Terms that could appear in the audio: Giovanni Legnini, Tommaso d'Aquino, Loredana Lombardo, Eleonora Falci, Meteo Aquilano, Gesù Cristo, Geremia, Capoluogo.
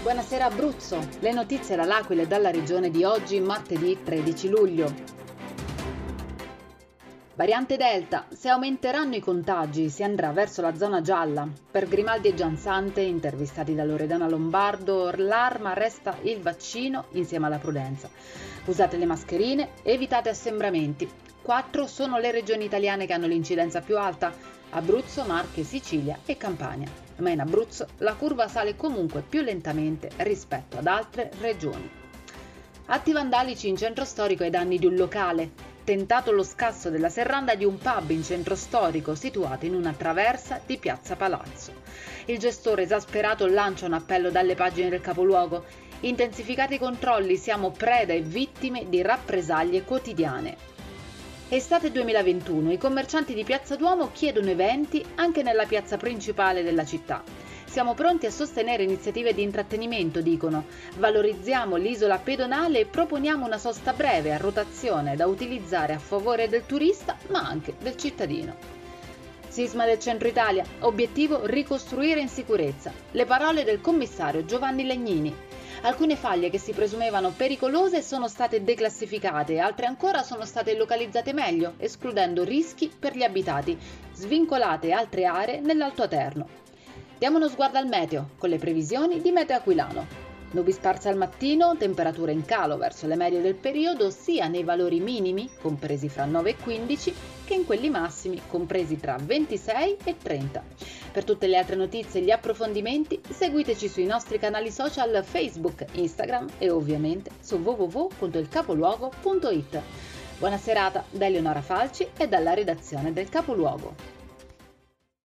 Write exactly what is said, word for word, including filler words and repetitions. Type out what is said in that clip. Buonasera Abruzzo, le notizie dall'Aquila e dalla regione di oggi, martedì tredici luglio. Variante Delta, se aumenteranno i contagi si andrà verso la zona gialla. Per Grimaldi e Giansante, intervistati da Loredana Lombardo, l'arma resta il vaccino insieme alla prudenza. Usate le mascherine, evitate assembramenti. Quattro sono le regioni italiane che hanno l'incidenza più alta: Abruzzo, Marche, Sicilia e Campania. Ma in Abruzzo la curva sale comunque più lentamente rispetto ad altre regioni. Atti vandalici in centro storico ai danni di un locale. Tentato lo scasso della serranda di un pub in centro storico situato in una traversa di Piazza Palazzo. Il gestore esasperato lancia un appello dalle pagine del capoluogo. Intensificati i controlli, siamo preda e vittime di rappresaglie quotidiane. Estate duemilaventuno, i commercianti di Piazza Duomo chiedono eventi anche nella piazza principale della città. Siamo pronti a sostenere iniziative di intrattenimento, dicono. Valorizziamo l'isola pedonale e proponiamo una sosta breve a rotazione da utilizzare a favore del turista ma anche del cittadino. Sisma del centro Italia, obiettivo ricostruire in sicurezza. Le parole del commissario Giovanni Legnini. Alcune faglie che si presumevano pericolose sono state declassificate, altre ancora sono state localizzate meglio, escludendo rischi per gli abitati, svincolate altre aree nell'alto aterno. Diamo uno sguardo al meteo, con le previsioni di Meteo Aquilano. Nubi sparse al mattino, temperature in calo verso le medie del periodo, sia nei valori minimi, compresi fra nove e quindici, che in quelli massimi, compresi tra ventisei e trenta. Per tutte le altre notizie e gli approfondimenti seguiteci sui nostri canali social Facebook, Instagram e ovviamente su w w w punto il capoluogo punto it. Buona serata da Eleonora Falci e dalla redazione del Capoluogo.